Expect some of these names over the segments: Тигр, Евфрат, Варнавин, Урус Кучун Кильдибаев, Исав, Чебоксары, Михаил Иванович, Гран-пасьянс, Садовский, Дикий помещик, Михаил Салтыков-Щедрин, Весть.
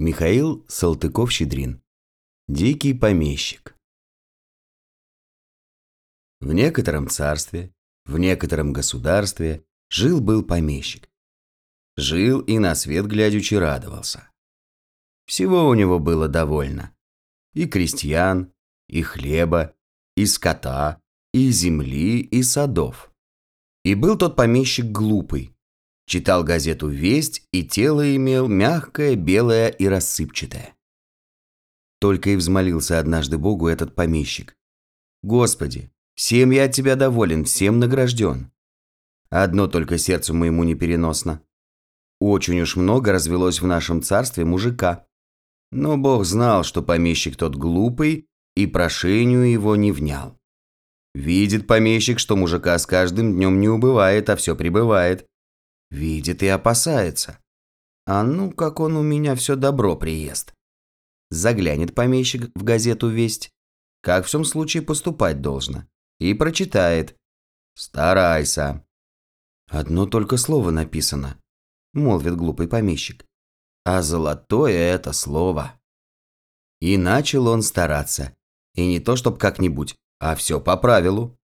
Михаил Салтыков-Щедрин. Дикий помещик. В некотором царстве, в некотором государстве жил-был помещик. Жил и на свет глядячи радовался. Всего у него было довольно. И крестьян, и хлеба, и скота, и земли, и садов. И был тот помещик глупый. Читал газету «Весть» и тело имел мягкое, белое и рассыпчатое. Только и взмолился однажды Богу этот помещик: «Господи, всем я от Тебя доволен, всем награжден. Одно только сердцу моему непереносно. Очень уж много развелось в нашем царстве мужика». Но Бог знал, что помещик тот глупый, и прошению его не внял. Видит помещик, что мужика с каждым днем не убывает, а все прибывает. Видит и опасается. А ну, как он у меня все добро приест. Заглянет помещик в газету «Весть», как в всем случае поступать должно, и прочитает: «Старайся». Одно только слово написано, молвит глупый помещик, а золотое это слово. И начал он стараться, и не то чтоб как-нибудь, а все по правилу.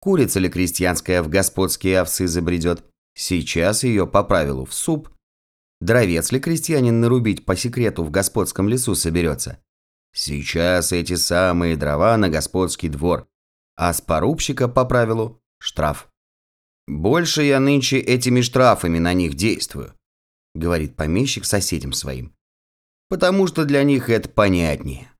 Курица ли крестьянская в господские овсы забредет? Сейчас ее по правилу в суп. Дровец ли крестьянин нарубить по секрету в господском лесу соберется? Сейчас эти самые дрова на господский двор. А с порубщика по правилу штраф. «Больше я нынче этими штрафами на них действую», — говорит помещик соседям своим, «потому что для них это понятнее».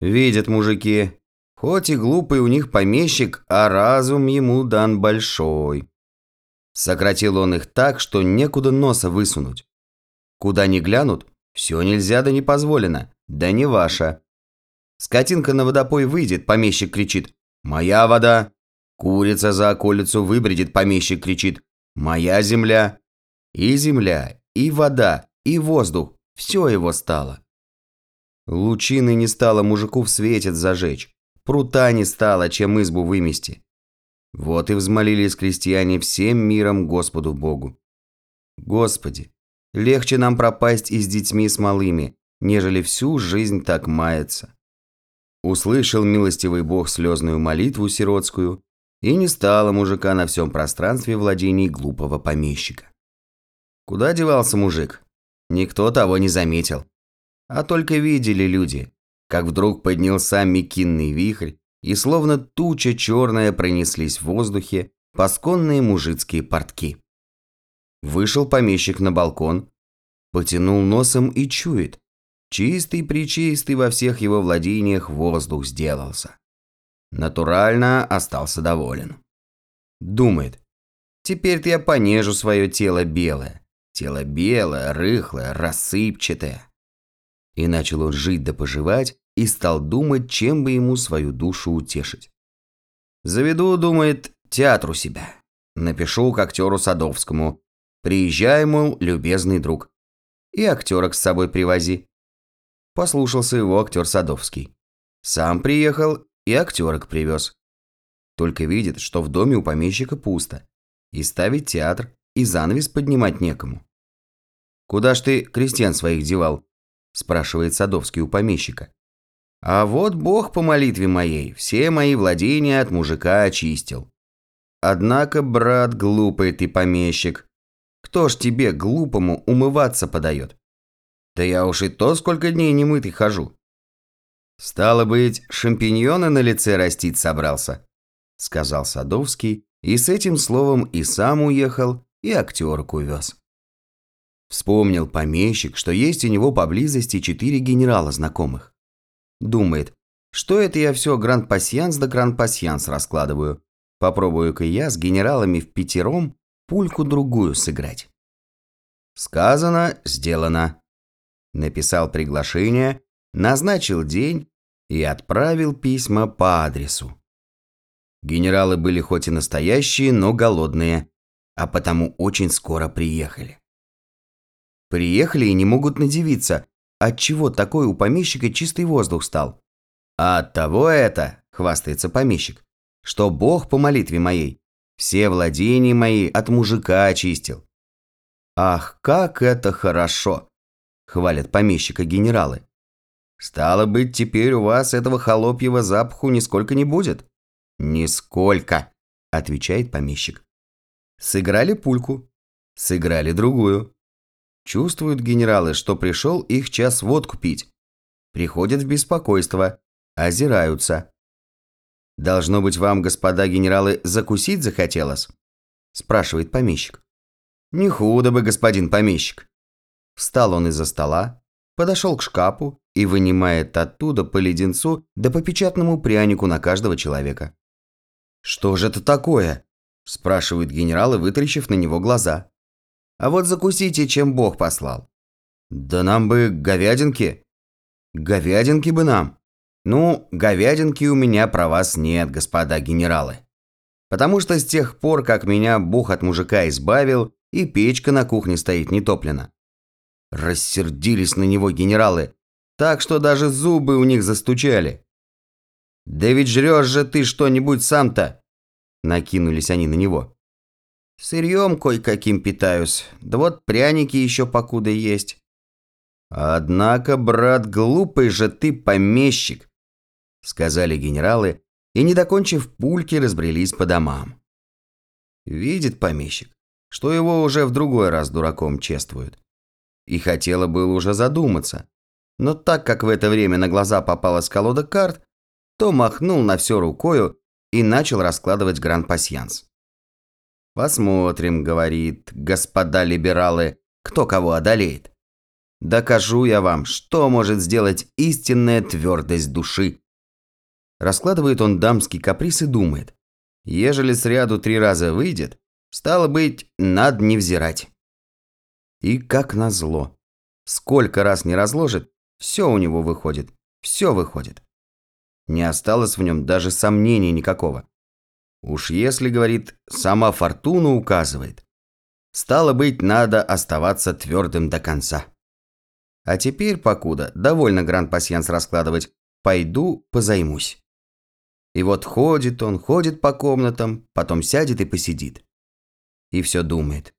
Видят мужики, хоть и глупый у них помещик, а разум ему дан большой. Сократил он их так, что некуда носа высунуть. Куда ни глянут, все нельзя да не позволено, да не ваша. Скотинка на водопой выйдет, помещик кричит: «Моя вода». Курица за околицу выбредит, помещик кричит: «Моя земля». И земля, и вода, и воздух, все его стало. Лучины не стало мужику в свете зажечь, прута не стало, чем избу вымести. Вот и взмолились крестьяне всем миром Господу Богу: «Господи, легче нам пропасть и с детьми с малыми, нежели всю жизнь так маяться». Услышал милостивый Бог слезную молитву сиротскую, и не стало мужика на всем пространстве владений глупого помещика. Куда девался мужик? Никто того не заметил. А только видели люди, как вдруг поднялся мекинный вихрь, и словно туча черная пронеслись в воздухе пасконные мужицкие портки. Вышел помещик на балкон, потянул носом и чует: чистый-пречистый во всех его владениях воздух сделался. Натурально остался доволен. Думает: «Теперь-то я понежу свое тело белое. Тело белое, рыхлое, рассыпчатое». И начал он жить да поживать, и стал думать, чем бы ему свою душу утешить. «Заведу, — думает, — театр у себя. Напишу к актеру Садовскому: приезжай, мол, любезный друг, и актерок с собой привози». Послушался его актер Садовский. Сам приехал и актерок привез. Только видит, что в доме у помещика пусто, и ставить театр, и занавес поднимать некому. «Куда ж ты крестьян своих девал?» — спрашивает Садовский у помещика. «А вот Бог по молитве моей все мои владения от мужика очистил». «Однако, брат, глупый ты помещик. Кто ж тебе, глупому, умываться подает? Да я уж и то сколько дней немытый хожу». «Стало быть, шампиньоны на лице растить собрался», — сказал Садовский, и с этим словом и сам уехал, и актерку вез. Вспомнил помещик, что есть у него поблизости 4 генерала знакомых. Думает: «Что это я все гран-пасьянс да гран-пасьянс раскладываю? Попробую-ка я с генералами впятером пульку другую сыграть». Сказано, сделано. Написал приглашение, назначил день и отправил письма по адресу. Генералы были хоть и настоящие, но голодные, а потому очень скоро приехали. Приехали и не могут надивиться, отчего такой у помещика чистый воздух стал. «А оттого это, — хвастается помещик, — что Бог по молитве моей все владения мои от мужика очистил». «Ах, как это хорошо! — хвалят помещика генералы. Стало быть, теперь у вас этого холопьего запаху нисколько не будет? Нисколько, отвечает помещик. Сыграли пульку, сыграли другую. Чувствуют генералы, что пришел их час водку пить. Приходят в беспокойство, озираются. Должно быть, вам, господа генералы, закусить захотелось? Спрашивает помещик. Не худо бы, господин помещик. Встал он из-за стола, подошел к шкапу и вынимает оттуда по леденцу да по печатному прянику на каждого человека. «Что же это такое?» – спрашивают генералы, вытаращив на него глаза. «А вот закусите, чем Бог послал». «Да нам бы говядинки». «Говядинки бы нам». «Ну, говядинки у меня про вас нет, господа генералы. Потому что с тех пор, как меня Бог от мужика избавил, и печка на кухне стоит нетоплена». Рассердились на него генералы, так что даже зубы у них застучали. «Да ведь жрешь же ты что-нибудь сам-то!» Накинулись они на него. «Сырьем кое-каким питаюсь, да вот пряники еще покуда есть». «Однако, брат, глупый же ты помещик!» Сказали генералы и, не докончив пульки, разбрелись по домам. Видит помещик, что его уже в другой раз дураком чествуют. И хотела было уже задуматься. Но так как в это время на глаза попалась колода карт, то махнул на все рукою и начал раскладывать гран-пасьянс. «Посмотрим, — говорит, — господа либералы, кто кого одолеет. Докажу я вам, что может сделать истинная твердость души». Раскладывает он дамский каприз и думает: ежели сряду 3 раза выйдет, стало быть, надо не взирать. И как назло, сколько раз не разложит, все у него выходит, все выходит. Не осталось в нем даже сомнения никакого. Уж если, говорит, сама фортуна указывает, стало быть, надо оставаться твердым до конца. А теперь, покуда довольно гран-пасьянс раскладывать, пойду позаймусь. И вот ходит он, ходит по комнатам, потом сядет и посидит. И все думает.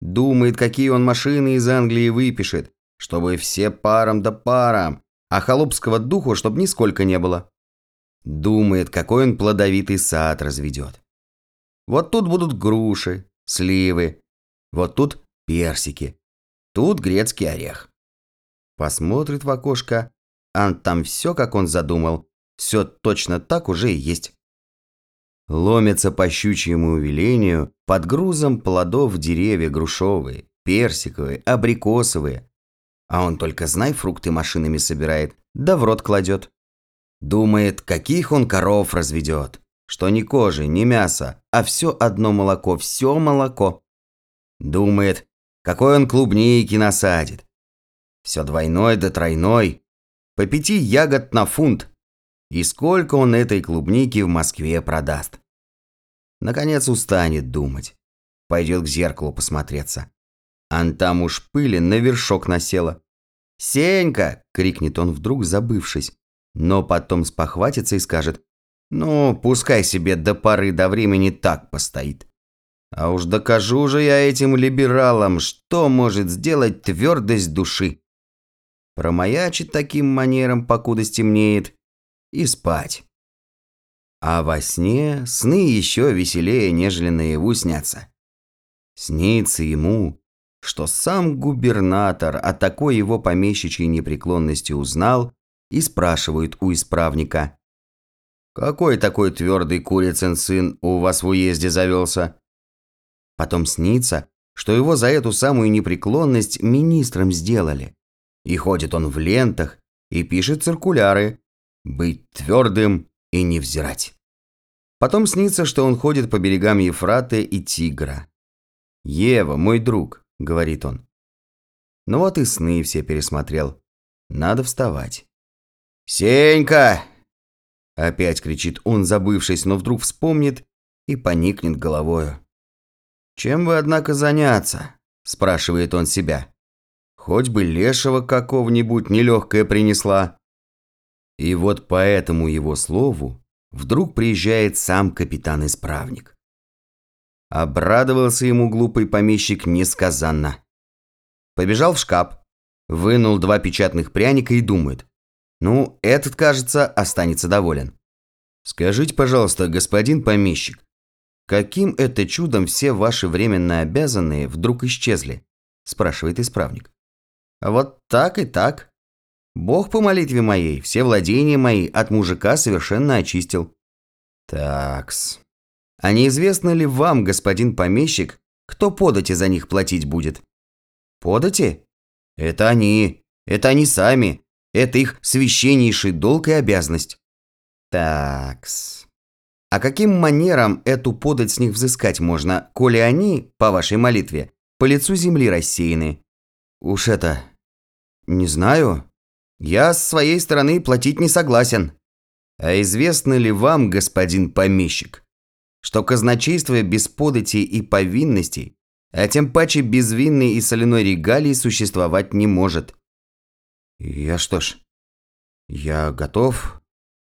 Думает, какие он машины из Англии выпишет, чтобы все паром да паром, а холопского духу чтоб нисколько не было. Думает, какой он плодовитый сад разведет. Вот тут будут груши, сливы, вот тут персики, тут грецкий орех. Посмотрит в окошко, а там все, как он задумал, все точно так уже и есть. Ломятся по щучьему велению под грузом плодов деревья грушовые, персиковые, абрикосовые. А он только, знай, фрукты машинами собирает, да в рот кладет. Думает, каких он коров разведет, что ни кожи, ни мяса, а все одно молоко, все молоко. Думает, какой он клубники насадит. Все двойной да тройной, по 5 ягод на фунт. И сколько он этой клубники в Москве продаст. Наконец устанет думать. Пойдет к зеркалу посмотреться. Ан там уж пыли на вершок насела. «Сенька!» – крикнет он вдруг, забывшись. Но потом спохватится и скажет: «Ну, пускай себе до поры до времени так постоит. А уж докажу же я этим либералам, что может сделать твердость души». Промаячит таким манером, покуда стемнеет, и спать. А во сне сны еще веселее, нежели наяву снятся. Снится ему, что сам губернатор о такой его помещичьей непреклонности узнал и спрашивает у исправника: «Какой такой твердый курицын сын у вас в уезде завелся?» Потом снится, что его за эту самую непреклонность министром сделали. И ходит он в лентах и пишет циркуляры: «Быть твердым и не взирать». Потом снится, что он ходит по берегам Евфрата и Тигра. «Ева, мой друг», — говорит он. Ну вот и сны все пересмотрел. Надо вставать. «Сенька!» Опять кричит он, забывшись, но вдруг вспомнит и поникнет головою. «Чем бы, однако, заняться?» — спрашивает он себя. «Хоть бы лешего какого-нибудь нелегкое принесла». И вот по этому его слову вдруг приезжает сам капитан-исправник. Обрадовался ему глупый помещик несказанно. Побежал в шкаф, Вынул 2 печатных пряника и думает. Ну, этот, кажется, останется доволен. Скажите, пожалуйста, господин помещик, каким это чудом все ваши временно обязанные вдруг исчезли? Спрашивает исправник. Вот так и так. Бог по молитве моей, все владения мои от мужика совершенно очистил. Такс. А неизвестно ли вам, господин помещик, кто подати за них платить будет? Подати? Это они сами. Это их священнейший долг и обязанность. Такс. А каким манером эту подать с них взыскать можно, коли они, по вашей молитве, по лицу земли рассеяны? Уж это... не знаю. Я с своей стороны платить не согласен. А известно ли вам, господин помещик, что казначейство без подати и повинностей, а тем паче без винной и соляной регалии существовать не может? Я что ж, я готов.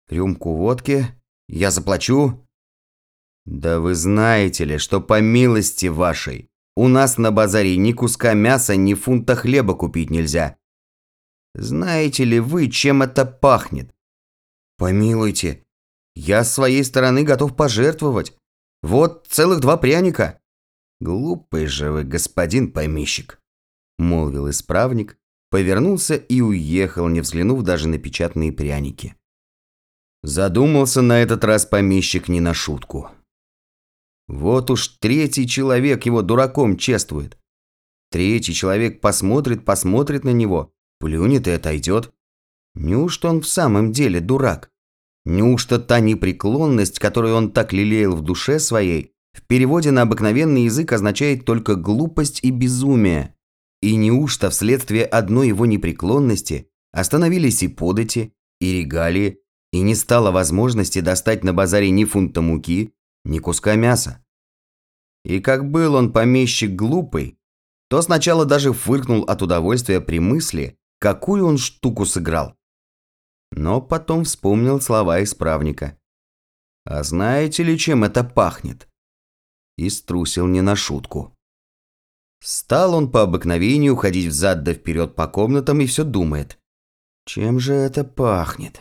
Рюмку водки... Я заплачу? Да вы знаете ли, что по милости вашей у нас на базаре ни куска мяса, ни фунта хлеба купить нельзя. Знаете ли вы, чем это пахнет? Помилуйте, я с своей стороны готов пожертвовать. Вот целых 2 пряника. Глупый же вы, господин помещик, молвил исправник, повернулся и уехал, не взглянув даже на печатные пряники. Задумался на этот раз помещик не на шутку. Вот уж 3-й человек его дураком чествует. 3-й человек посмотрит на него, плюнет и отойдет. Неужто он в самом деле дурак? Неужто та непреклонность, которую он так лелеял в душе своей, в переводе на обыкновенный язык означает только глупость и безумие? И неужто вследствие одной его непреклонности остановились и подати, и регалии, и не стало возможности достать на базаре ни фунта муки, ни куска мяса? И как был он помещик глупый, то сначала даже фыркнул от удовольствия при мысли, какую он штуку сыграл. Но потом вспомнил слова исправника. А знаете ли, чем это пахнет? И струсил не на шутку. Стал он по обыкновению ходить взад да вперед по комнатам и все думает. Чем же это пахнет?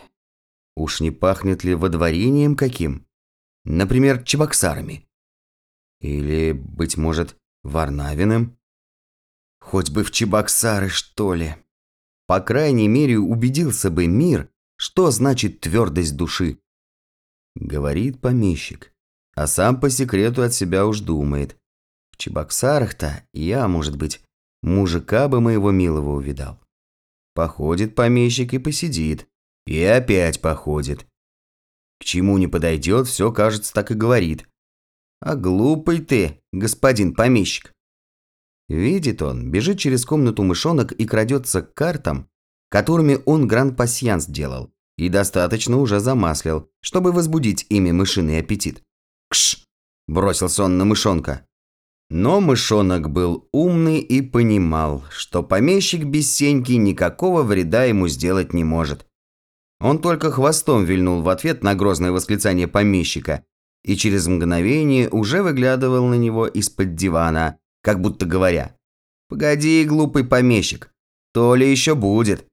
Уж не пахнет ли водворением каким? Например, Чебоксарами. Или, быть может, Варнавиным? Хоть бы в Чебоксары, что ли. По крайней мере, убедился бы мир, что значит твердость души. Говорит помещик, а сам по секрету от себя уж думает. В Чебоксарах-то я, может быть, мужика бы моего милого увидал. Походит помещик и посидит. И опять походит. К чему не подойдет, все, кажется, так и говорит. А глупый ты, господин помещик. Видит он, бежит через комнату мышонок и крадется к картам, которыми он гран-пасьянс делал, и достаточно уже замаслил, чтобы возбудить ими мышиный аппетит. Кш! Бросился он на мышонка. Но мышонок был умный и понимал, что помещик без сеньки никакого вреда ему сделать не может. Он только хвостом вильнул в ответ на грозное восклицание помещика и через мгновение уже выглядывал на него из-под дивана, как будто говоря: «Погоди, глупый помещик, то ли еще будет.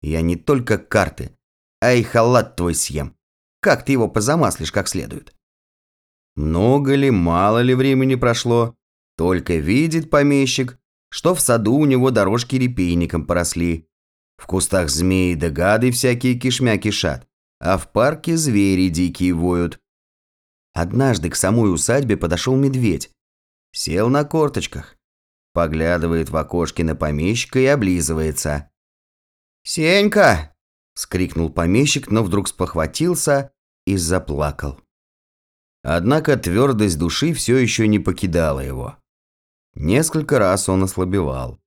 Я не только карты, а и халат твой съем. Как ты его позамаслишь как следует?» Много ли, мало ли времени прошло, только видит помещик, что в саду у него дорожки репейником поросли. В кустах змеи да гады всякие кишмя кишат, а в парке звери дикие воют. Однажды к самой усадьбе подошел медведь. Сел на корточках, поглядывает в окошки на помещика и облизывается. «Сенька!» – вскрикнул помещик, но вдруг спохватился и заплакал. Однако твердость души все еще не покидала его. Несколько раз он ослабевал.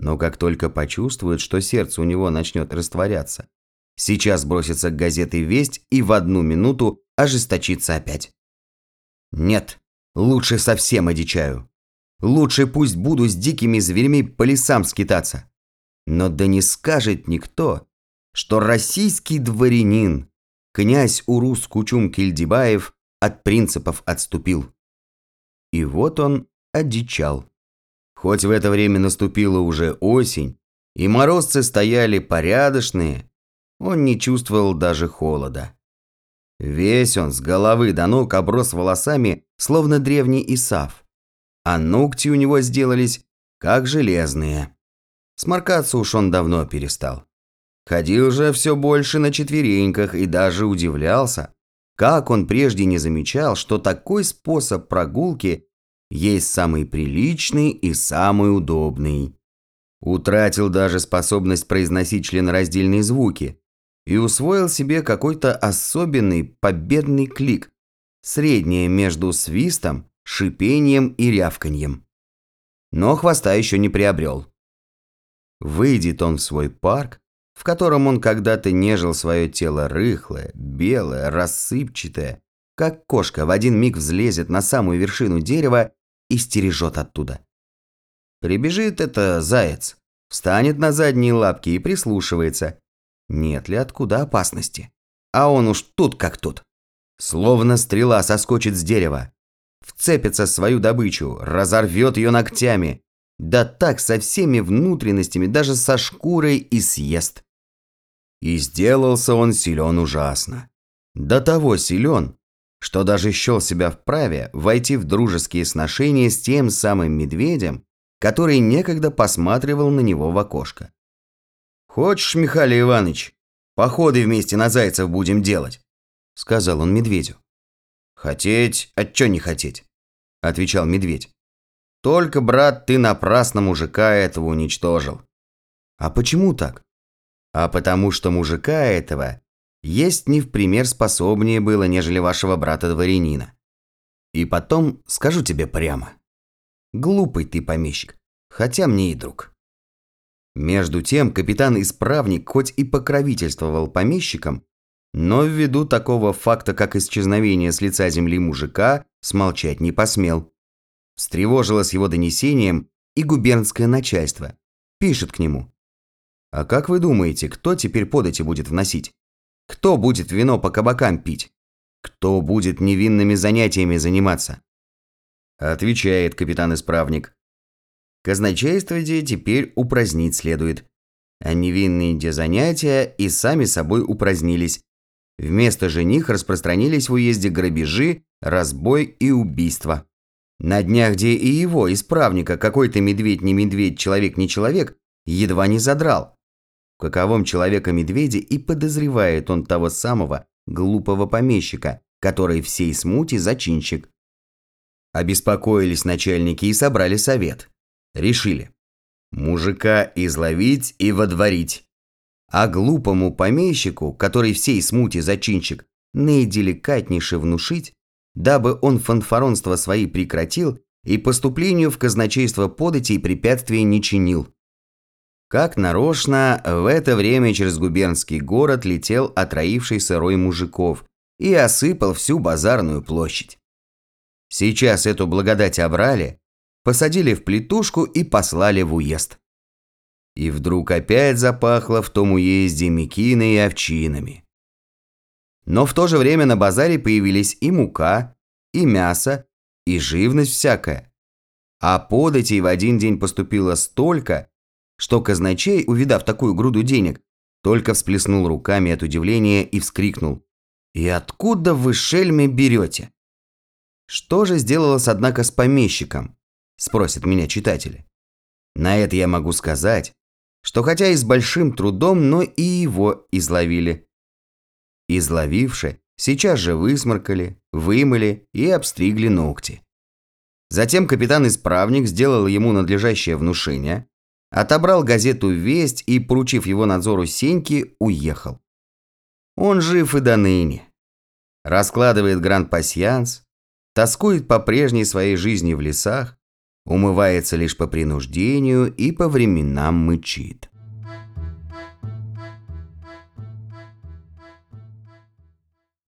Но как только почувствует, что сердце у него начнет растворяться, сейчас бросится к газете «Весть» и в одну минуту ожесточится опять. Нет, лучше совсем одичаю. Лучше пусть буду с дикими зверями по лесам скитаться. Но да не скажет никто, что российский дворянин, князь Урус Кучун Кильдибаев, от принципов отступил. И вот он одичал. Хоть в это время наступила уже осень, и морозцы стояли порядочные, он не чувствовал даже холода. Весь он с головы до ног оброс волосами, словно древний Исав, а ногти у него сделались как железные. Сморкаться уж он давно перестал. Ходил же все больше на четвереньках и даже удивлялся, как он прежде не замечал, что такой способ прогулки есть самый приличный и самый удобный. Утратил даже способность произносить членораздельные звуки и усвоил себе какой-то особенный победный клик, среднее между свистом, шипением и рявканьем. Но хвоста еще не приобрел. Выйдет он в свой парк, в котором он когда-то нежил свое тело рыхлое, белое, рассыпчатое, как кошка в один миг взлезет на самую вершину дерева и стережет оттуда. Прибежит это заяц, встанет на задние лапки и прислушивается, нет ли откуда опасности. А он уж тут как тут. Словно стрела соскочит с дерева, вцепится в свою добычу, разорвет ее ногтями, да так со всеми внутренностями, даже со шкурой, и съест. И сделался он силен ужасно. До того силен, что даже счел себя вправе войти в дружеские сношения с тем самым медведем, который некогда посматривал на него в окошко. «Хочешь, Михаил Иванович, походы вместе на зайцев будем делать?» – сказал он медведю. «Хотеть, а чё не хотеть?» – отвечал медведь. «Только, брат, ты напрасно мужика этого уничтожил». «А почему так?» «А потому что мужика этого есть не в пример способнее было, нежели вашего брата-дворянина. И потом, скажу тебе прямо, глупый ты помещик, хотя мне и друг». Между тем капитан-исправник хоть и покровительствовал помещикам, но ввиду такого факта, как исчезновение с лица земли мужика, смолчать не посмел. Встревожилось его донесением и губернское начальство. Пишет к нему. «А как вы думаете, кто теперь подати будет вносить? Кто будет вино по кабакам пить? Кто будет невинными занятиями заниматься?» Отвечает капитан-исправник. «Казначейство де теперь упразднить следует. А невинные де занятия и сами собой упразднились. Вместо же них распространились в уезде грабежи, разбой и убийства. На днях де и его, исправника, какой-то медведь не медведь, человек не человек, едва не задрал. В каковом человека медведя и подозревает он того самого глупого помещика, который всей смуте зачинщик». Обеспокоились начальники и собрали совет. Решили: мужика изловить и водворить. А глупому помещику, который всей смуте зачинщик, наиделикатнейше внушить, дабы он фанфаронство свои прекратил и поступлению в казначейство подати и препятствия не чинил. Как нарочно в это время через губернский город летел отроившийся рой мужиков и осыпал всю базарную площадь. Сейчас эту благодать обрали, посадили в плетушку и послали в уезд. И вдруг опять запахло в том уезде мекиной и овчинами. Но в то же время на базаре появились и мука, и мясо, и живность всякая. А податей в один день поступило столько, что казначей, увидав такую груду денег, только всплеснул руками от удивления и вскрикнул: «И откуда вы, шельмы, берете?» Что же сделалось, однако, с помещиком, спросят меня читатели. На это я могу сказать, что хотя и с большим трудом, но и его изловили. Изловивши, сейчас же высморкали, вымыли и обстригли ногти. Затем капитан-исправник сделал ему надлежащее внушение, отобрал газету «Весть» и, поручив его надзору Сеньки, уехал. Он жив и до ныне. Раскладывает гран-пасьянс, тоскует по прежней своей жизни в лесах, умывается лишь по принуждению и по временам мычит.